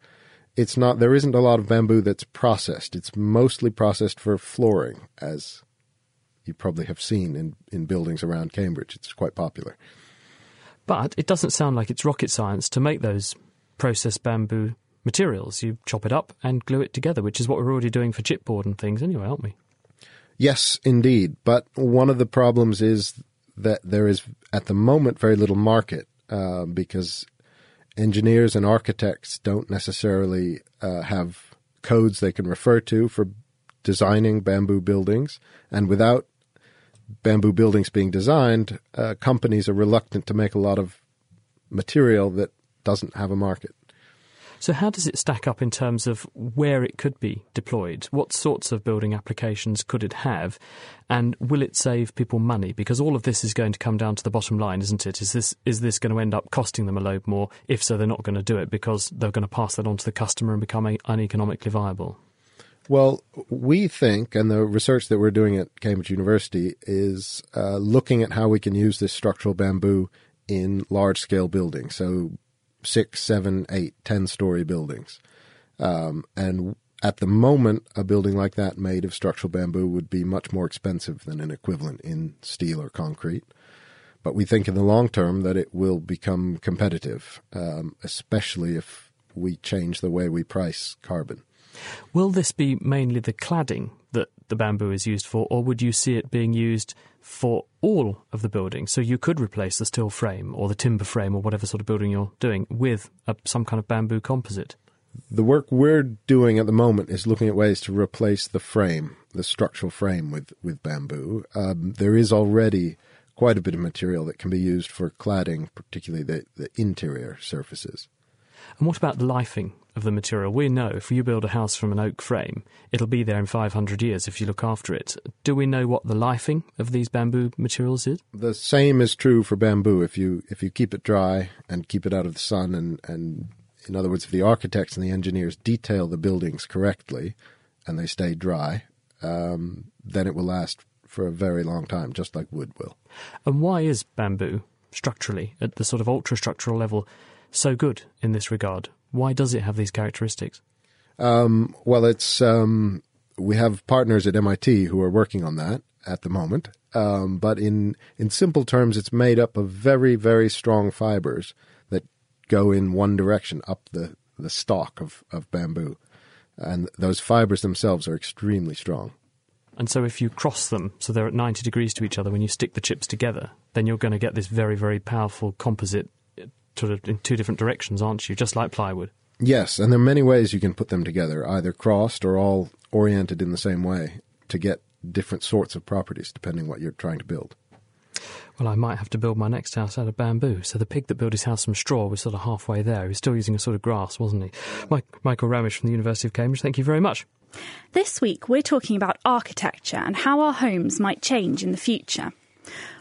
it's not, there isn't a lot of bamboo that's processed. It's mostly processed for flooring, as you probably have seen in, in buildings around Cambridge. It's quite popular. But it doesn't sound like it's rocket science to make those processed bamboo materials. You chop it up and glue it together, which is what we're already doing for chipboard and things anyway, aren't we? Yes, indeed. But one of the problems is that there is, at the moment, very little market uh, because engineers and architects don't necessarily uh, have codes they can refer to for designing bamboo buildings. And without bamboo buildings being designed, uh, companies are reluctant to make a lot of material that doesn't have a market. So how does it stack up in terms of where it could be deployed? What sorts of building applications could it have? And will it save people money? Because all of this is going to come down to the bottom line, isn't it? Is this is this going to end up costing them a load more? If so, they're not going to do it because they're going to pass that on to the customer and become uneconomically viable. Well, we think, and the research that we're doing at Cambridge University is uh, looking at how we can use this structural bamboo in large-scale buildings. So six, seven, eight, ten-story buildings. Um, and at the moment, a building like that made of structural bamboo would be much more expensive than an equivalent in steel or concrete. But we think in the long term that it will become competitive, um, especially if we change the way we price carbon. Will this be mainly the cladding that the bamboo is used for, or would you see it being used for all of the buildings? So you could replace the steel frame or the timber frame or whatever sort of building you're doing with a, some kind of bamboo composite? The work we're doing at the moment is looking at ways to replace the frame, the structural frame, with, with bamboo. Um, there is already quite a bit of material that can be used for cladding, particularly the, the interior surfaces. And what about lifing of the material? We know if you build a house from an oak frame, it'll be there in five hundred years if you look after it. Do we know what the lifing of these bamboo materials is? The same is true for bamboo. If you if you keep it dry and keep it out of the sun, and, and in other words, if the architects and the engineers detail the buildings correctly and they stay dry, um, then it will last for a very long time, just like wood will. And why is bamboo structurally, at the sort of ultra-structural level, so good in this regard? Why does it have these characteristics? Um, well, it's um, we have partners at M I T who are working on that at the moment. Um, but in, in simple terms, it's made up of very, very strong fibers that go in one direction up the, the stalk of, of bamboo. And those fibers themselves are extremely strong. And so if you cross them, so they're at ninety degrees to each other, when you stick the chips together, then you're going to get this very, very powerful composite sort of in two different directions, aren't you? Just like plywood. Yes, and there are many ways you can put them together, either crossed or all oriented in the same way to get different sorts of properties depending what you're trying to build. Well, I might have to build my next house out of bamboo. So the pig that built his house from straw was sort of halfway there. He was still using a sort of grass, wasn't he? Mike, Michael Ramage from the University of Cambridge, thank you very much. This week we're talking about architecture and how our homes might change in the future.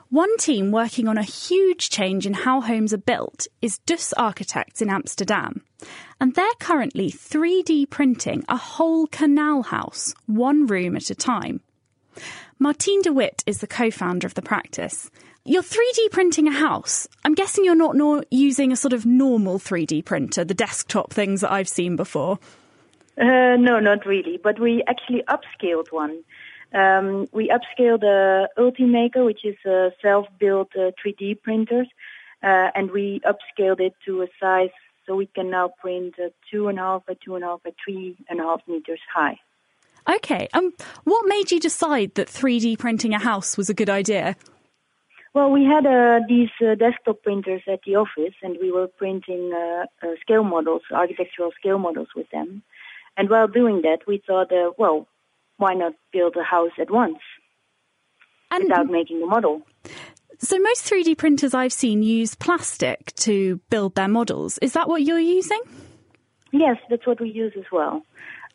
One team working on a huge change in how homes are built is Dus Architects in Amsterdam. And they're currently three D printing a whole canal house, one room at a time. Martine De Witt is the co-founder of the practice. You're three D printing a house. I'm guessing you're not nor- using a sort of normal three D printer, the desktop things that I've seen before. Uh, no, not really. But we actually upscaled one. Um, we upscaled the uh, Ultimaker, which is a self-built uh, three D printer, uh, and we upscaled it to a size so we can now print uh, two and a half by two and a half by three and a half meters high. Okay. Um, what made you decide that three D printing a house was a good idea? Well, we had uh, these uh, desktop printers at the office, and we were printing uh, uh, scale models, architectural scale models with them. And while doing that, we thought, uh, well, why not build a house at once and without making a model? So most three D printers I've seen use plastic to build their models. Is that what you're using? Yes, that's what we use as well,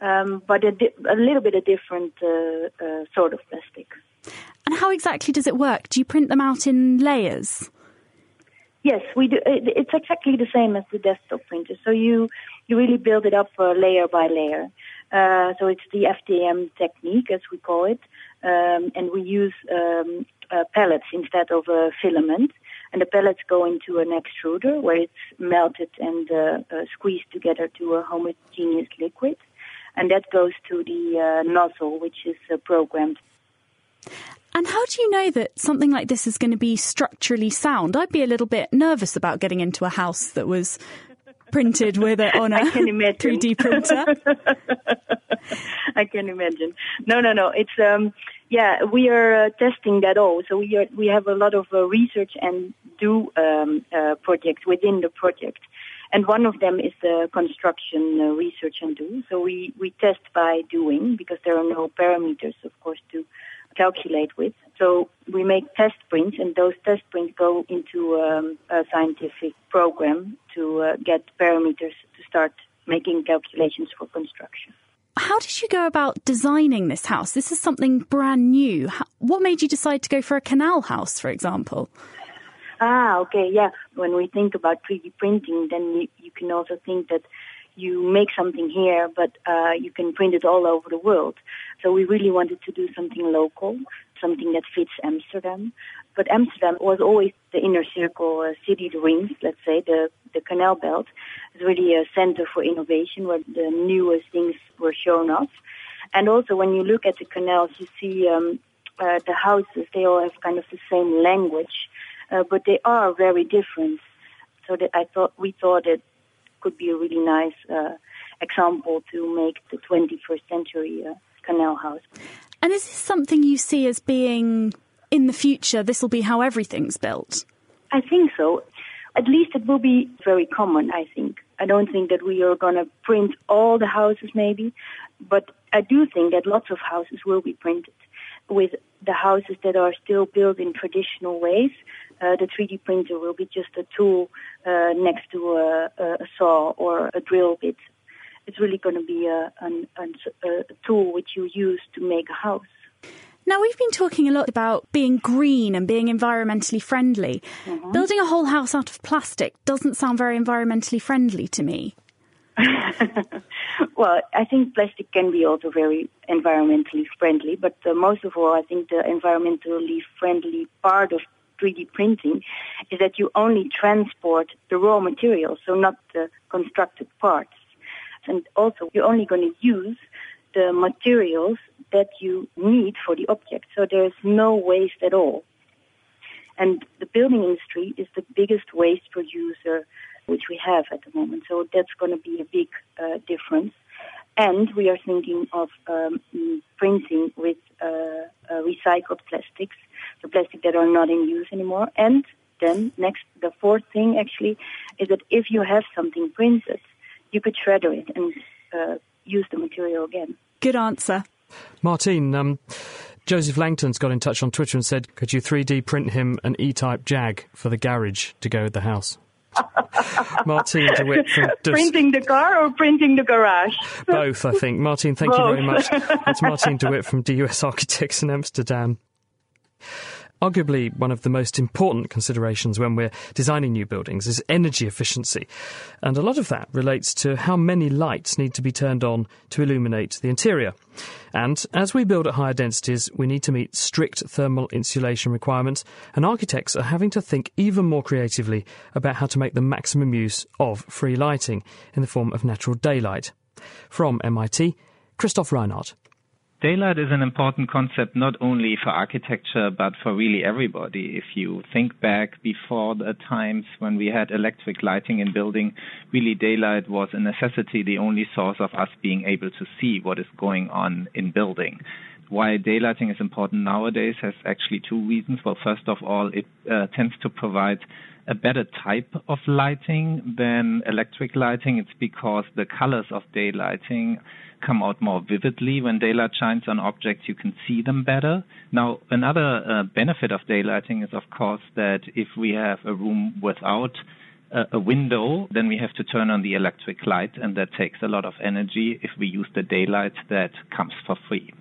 um, but a, di- a little bit of different uh, uh, sort of plastic. And how exactly does it work? Do you print them out in layers? Yes, we do. It's exactly the same as the desktop printer. So you, you really build it up uh, layer by layer. Uh, so it's the F D M technique, as we call it, um, and we use um, uh, pellets instead of a filament. And the pellets go into an extruder where it's melted and uh, uh, squeezed together to a homogeneous liquid. And that goes to the uh, nozzle, which is uh, programmed. And how do you know that something like this is going to be structurally sound? I'd be a little bit nervous about getting into a house that was printed with it on a three D printer. I can imagine. No, no, no. It's um, yeah. We are uh, testing that all. So we are, we have a lot of uh, research and do um, uh, projects within the project, and one of them is the construction uh, research and do. So we we test by doing, because there are no parameters, of course, to calculate with. So we make test prints, and those test prints go into um, a scientific program to uh, get parameters to start making calculations for construction. How did you go about designing this house? This is something brand new. How, what made you decide to go for a canal house, for example? Ah, okay, yeah. When we think about three D printing, then we, you can also think that you make something here, but uh, you can print it all over the world. So we really wanted to do something local, something that fits Amsterdam. But Amsterdam was always the inner circle uh, city, the rings, let's say, the, the canal belt. It's really a center for innovation where the newest things were shown off. And also when you look at the canals, you see um, uh, the houses, they all have kind of the same language, uh, but they are very different. So that I thought we thought that could be a really nice uh, example to make the twenty-first century uh, canal house. And is this something you see as being, in the future, this will be how everything's built? I think so. At least it will be very common, I think. I don't think that we are going to print all the houses, maybe, but I do think that lots of houses will be printed. With the houses that are still built in traditional ways, uh, the three D printer will be just a tool uh, next to a, a saw or a drill bit. It's really going to be a, an, a tool which you use to make a house. Now, we've been talking a lot about being green and being environmentally friendly. Mm-hmm. Building a whole house out of plastic doesn't sound very environmentally friendly to me. Well, I think plastic can be also very environmentally friendly, but uh, most of all, I think the environmentally friendly part of three D printing is that you only transport the raw materials, so not the constructed parts. And also, you're only going to use the materials that you need for the object, so there's no waste at all. And the building industry is the biggest waste producer which we have at the moment. So that's going to be a big uh, difference. And we are thinking of um, printing with uh, uh, recycled plastics, the plastic that are not in use anymore. And then next, the fourth thing actually is that if you have something printed, you could shredder it and uh, use the material again. Good answer. Martine, um, Joseph Langton's got in touch on Twitter and said, could you three D print him an E-type Jag for the garage to go with the house? Martine De Witt from Dus... Printing the car or printing the garage? Both, I think. Martine, thank Both. you very much. That's Martine De Witt from D U S Architects in Amsterdam. Arguably one of the most important considerations when we're designing new buildings is energy efficiency. And a lot of that relates to how many lights need to be turned on to illuminate the interior. And as we build at higher densities, we need to meet strict thermal insulation requirements, and architects are having to think even more creatively about how to make the maximum use of free lighting in the form of natural daylight. From M I T, Christoph Reinhart. Daylight is an important concept not only for architecture, but for really everybody. If you think back before the times when we had electric lighting in building, really daylight was a necessity, the only source of us being able to see what is going on in building. Why daylighting is important nowadays has actually two reasons. Well, first of all, it uh, tends to provide a better type of lighting than electric lighting. It's because the colors of daylighting come out more vividly. When daylight shines on objects, you can see them better. Now, another uh, benefit of daylighting is, of course, that if we have a room without uh, a window, then we have to turn on the electric light, and that takes a lot of energy if we use the daylight that comes for free.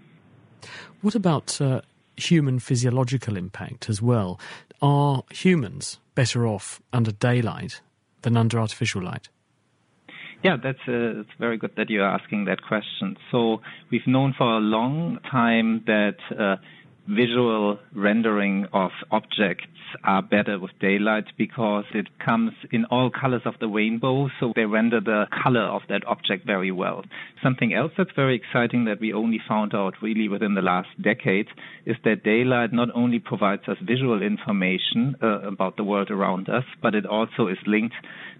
What about uh, human physiological impact as well? Are humans better off under daylight than under artificial light? Yeah, that's uh, it's very good that you're asking that question. So we've known for a long time that uh, visual rendering of objects are better with daylight because it comes in all colors of the rainbow, so they render the color of that object very well. Something else that's very exciting that we only found out really within the last decade is that daylight not only provides us visual information uh, about the world around us, but it also is linked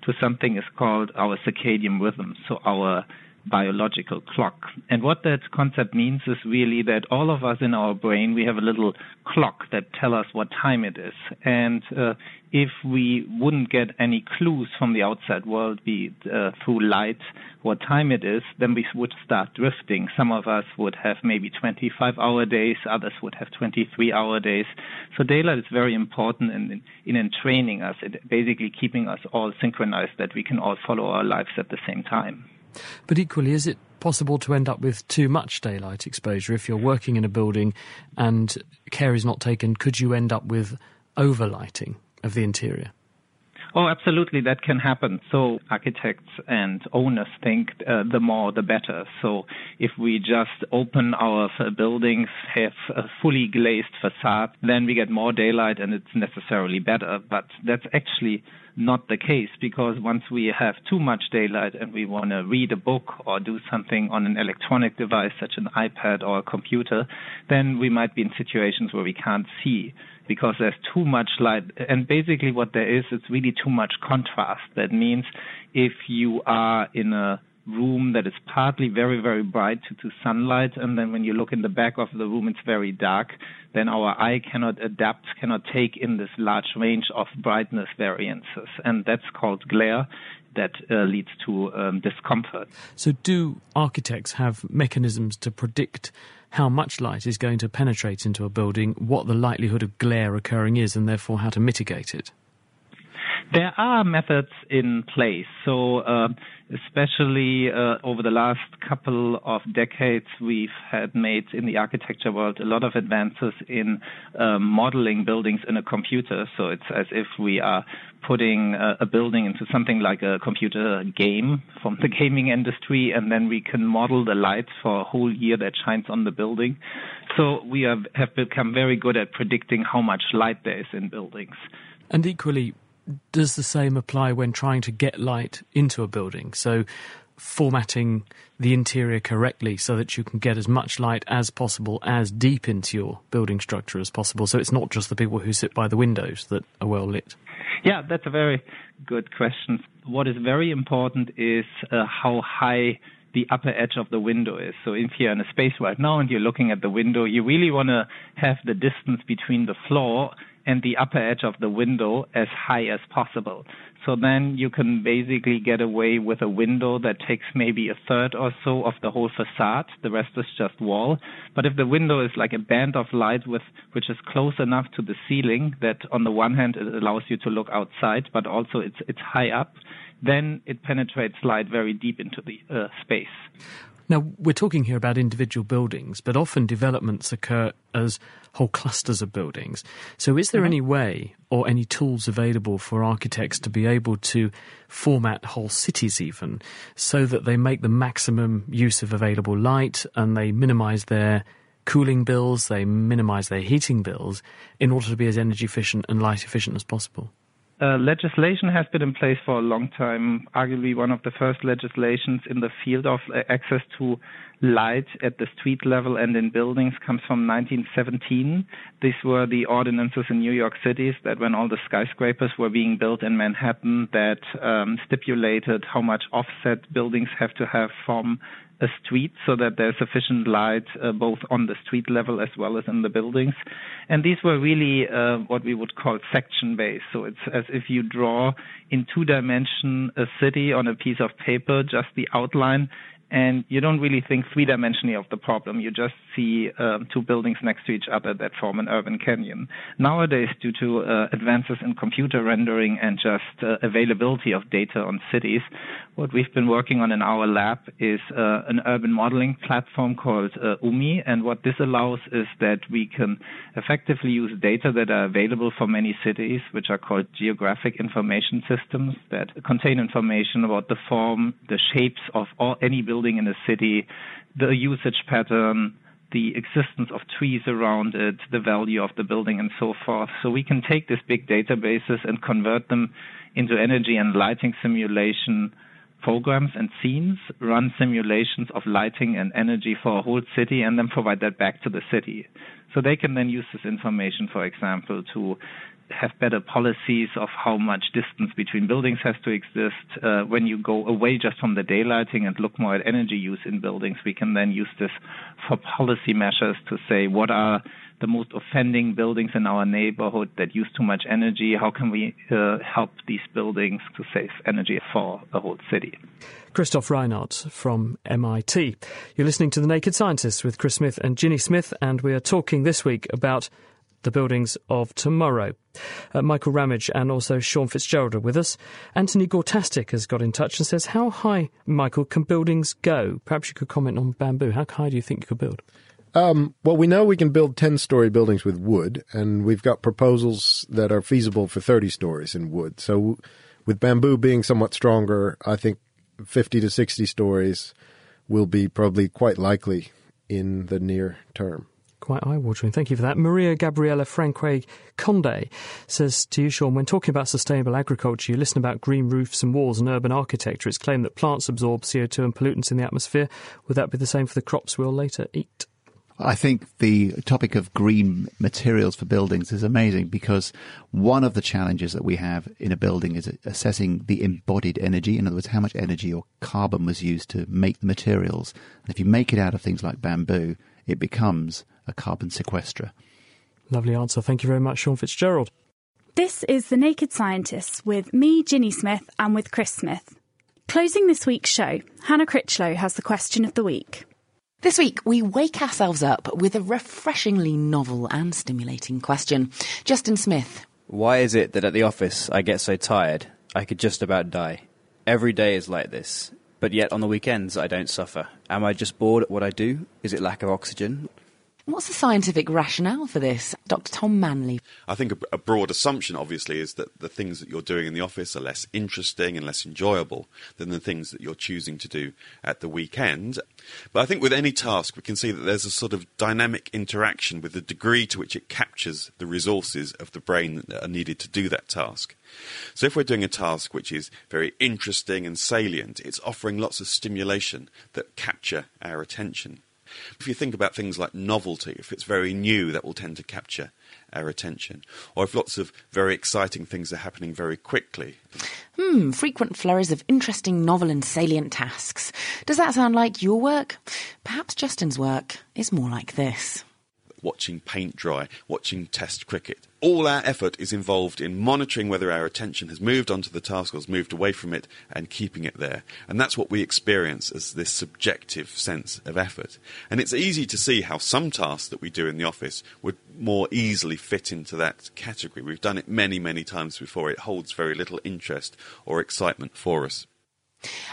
to something is called our circadian rhythm, so our biological clock. And what that concept means is really that all of us in our brain, we have a little clock that tell us what time it is. And uh, if we wouldn't get any clues from the outside world, be it uh, through light, what time it is, then we would start drifting. Some of us would have maybe twenty-five hour days, others would have twenty-three hour days. So daylight is very important in, in, in training us, it basically keeping us all synchronized that we can all follow our lives at the same time. But equally, is it possible to end up with too much daylight exposure? If you're working in a building and care is not taken, could you end up with overlighting of the interior? Oh, absolutely, that can happen. So architects and owners think uh, the more the better. So if we just open our buildings, have a fully glazed facade, then we get more daylight and it's necessarily better. But that's actually not the case, because once we have too much daylight and we want to read a book or do something on an electronic device such an iPad or a computer, then we might be in situations where we can't see because there's too much light. And basically what there is, it's really too much contrast. That means if you are in a room that is partly very, very bright to, to sunlight, and then when you look in the back of the room, it's very dark, then our eye cannot adapt, cannot take in this large range of brightness variances. And that's called glare. That uh, leads to um, discomfort. So do architects have mechanisms to predict how much light is going to penetrate into a building, what the likelihood of glare occurring is, and therefore how to mitigate it? There are methods in place. So uh, especially uh, over the last couple of decades, we've had made in the architecture world a lot of advances in uh, modeling buildings in a computer. So it's as if we are putting a, a building into something like a computer game from the gaming industry, and then we can model the light for a whole year that shines on the building. So we have, have become very good at predicting how much light there is in buildings. And equally, does the same apply when trying to get light into a building? So formatting the interior correctly so that you can get as much light as possible, as deep into your building structure as possible. So it's not just the people who sit by the windows that are well lit. Yeah, that's a very good question. What is very important is uh, how high the upper edge of the window is. So if you're in a space right now and you're looking at the window, you really want to have the distance between the floor and the upper edge of the window as high as possible. So then you can basically get away with a window that takes maybe a third or so of the whole facade. The rest is just wall. But if the window is like a band of light with which is close enough to the ceiling that on the one hand it allows you to look outside, but also it's it's high up, then it penetrates light very deep into the uh, space. Now, we're talking here about individual buildings, but often developments occur as whole clusters of buildings. So is there any way or any tools available for architects to be able to format whole cities even so that they make the maximum use of available light and they minimise their cooling bills, they minimise their heating bills in order to be as energy efficient and light efficient as possible? Uh, legislation has been in place for a long time, arguably one of the first legislations in the field of uh, access to light at the street level and in buildings comes from nineteen seventeen. These were the ordinances in New York City that when all the skyscrapers were being built in Manhattan that um, stipulated how much offset buildings have to have from a street so that there's sufficient light uh, both on the street level as well as in the buildings. And these were really uh, what we would call section-based. So it's as if you draw in two-dimension a city on a piece of paper, just the outline, and you don't really think three-dimensionally of the problem. You just see um, two buildings next to each other that form an urban canyon. Nowadays, due to uh, advances in computer rendering and just uh, availability of data on cities, what we've been working on in our lab is uh, an urban modeling platform called uh, U M I, and what this allows is that we can effectively use data that are available for many cities, which are called geographic information systems that contain information about the form, the shapes of all, any building in a city, the usage pattern, the existence of trees around it, the value of the building, and so forth. So we can take these big databases and convert them into energy and lighting simulation programs and scenes, run simulations of lighting and energy for a whole city, and then provide that back to the city. So they can then use this information, for example, to have better policies of how much distance between buildings has to exist. Uh, when you go away just from the daylighting and look more at energy use in buildings, we can then use this for policy measures to say what are the most offending buildings in our neighborhood that use too much energy. How can we uh, help these buildings to save energy for the whole city? Christoph Reinhart from M I T. You're listening to The Naked Scientists with Chris Smith and Ginny Smith, and we are talking this week about the buildings of tomorrow. Uh, Michael Ramage and also Sean Fitzgerald are with us. Anthony Gortastic has got in touch and says, how high, Michael, can buildings go? Perhaps you could comment on bamboo. How high do you think you could build? Um, well, we know we can build ten-story buildings with wood, and we've got proposals that are feasible for thirty stories in wood. So with bamboo being somewhat stronger, I think fifty to sixty stories will be probably quite likely in the near term. Quite eye-watering. Thank you for that. Maria Gabriella Franque-Conde says to you, Sean, when talking about sustainable agriculture, you listen about green roofs and walls and urban architecture. It's claimed that plants absorb C O two and pollutants in the atmosphere. Would that be the same for the crops we'll later eat? I think the topic of green materials for buildings is amazing, because one of the challenges that we have in a building is assessing the embodied energy. In other words, how much energy or carbon was used to make the materials. And if you make it out of things like bamboo, it becomes a carbon sequester. Lovely answer. Thank you very much, Sean Fitzgerald. This is The Naked Scientists with me, Ginny Smith, and with Chris Smith. Closing this week's show, Hannah Critchlow has the question of the week. This week, we wake ourselves up with a refreshingly novel and stimulating question. Justin Smith. Why is it that at the office I get so tired I could just about die? Every day is like this, but yet on the weekends I don't suffer. Am I just bored at what I do? Is it lack of oxygen? What's the scientific rationale for this? Doctor Tom Manley. I think a, a broad assumption, obviously, is that the things that you're doing in the office are less interesting and less enjoyable than the things that you're choosing to do at the weekend. But I think with any task, we can see that there's a sort of dynamic interaction with the degree to which it captures the resources of the brain that are needed to do that task. So if we're doing a task which is very interesting and salient, it's offering lots of stimulation that capture our attention. If you think about things like novelty, if it's very new, that will tend to capture our attention. Or if lots of very exciting things are happening very quickly. Hmm, frequent flurries of interesting, novel and salient tasks. Does that sound like your work? Perhaps Justin's work is more like this. Watching paint dry, watching test cricket. All our effort is involved in monitoring whether our attention has moved onto the task or has moved away from it and keeping it there. And that's what we experience as this subjective sense of effort. And it's easy to see how some tasks that we do in the office would more easily fit into that category. We've done it many, many times before. It holds very little interest or excitement for us.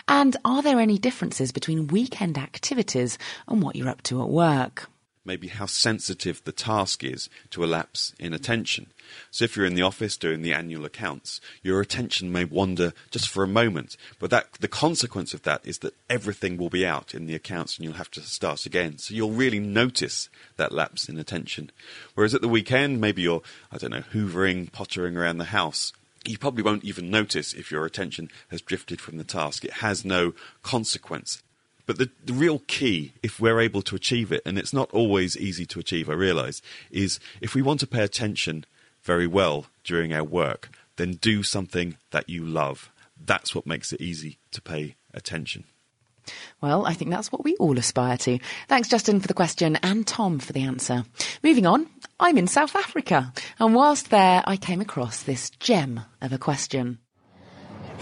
And are there any differences between weekend activities and what you're up to at work? Maybe how sensitive the task is to a lapse in attention. So if you're in the office doing the annual accounts, your attention may wander just for a moment, but that the consequence of that is that everything will be out in the accounts and you'll have to start again. So you'll really notice that lapse in attention. Whereas at the weekend, maybe you're, I don't know, hoovering, pottering around the house. You probably won't even notice if your attention has drifted from the task. It has no consequence. But the, the real key, if we're able to achieve it, and it's not always easy to achieve, I realise, is if we want to pay attention very well during our work, then do something that you love. That's what makes it easy to pay attention. Well, I think that's what we all aspire to. Thanks, Justin, for the question and Tom for the answer. Moving on, I'm in South Africa. And whilst there, I came across this gem of a question.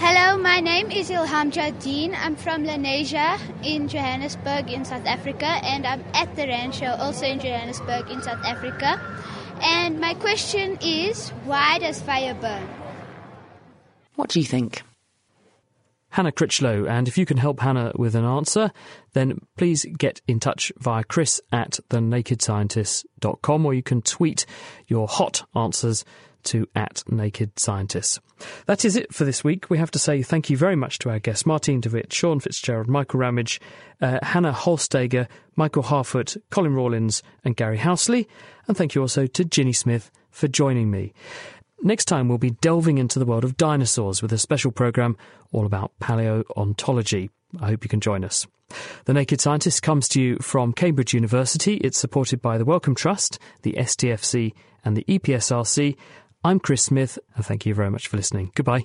Hello, my name is Ilhamja Dean. I'm from Lanesia in Johannesburg in South Africa, and I'm at the Rancho also in Johannesburg in South Africa. And my question is, why does fire burn? What do you think? Hannah Critchlow, and if you can help Hannah with an answer, then please get in touch via Chris at the naked scientists dot com, or you can tweet your hot answers to at Naked Scientists. That is it for this week. We have to say thank you very much to our guests, Martine De Witt, Sean Fitzgerald, Michael Ramage, uh, Hanne Holstege, Michael Harfoot, Colin Rawlings and Gary Housley. And thank you also to Ginny Smith for joining me. Next time we'll be delving into the world of dinosaurs with a special programme all about paleoontology. I hope you can join us. The Naked Scientist comes to you from Cambridge University. It's supported by the Wellcome Trust, the S T F C and the E P S R C. I'm Chris Smith, and thank you very much for listening. Goodbye.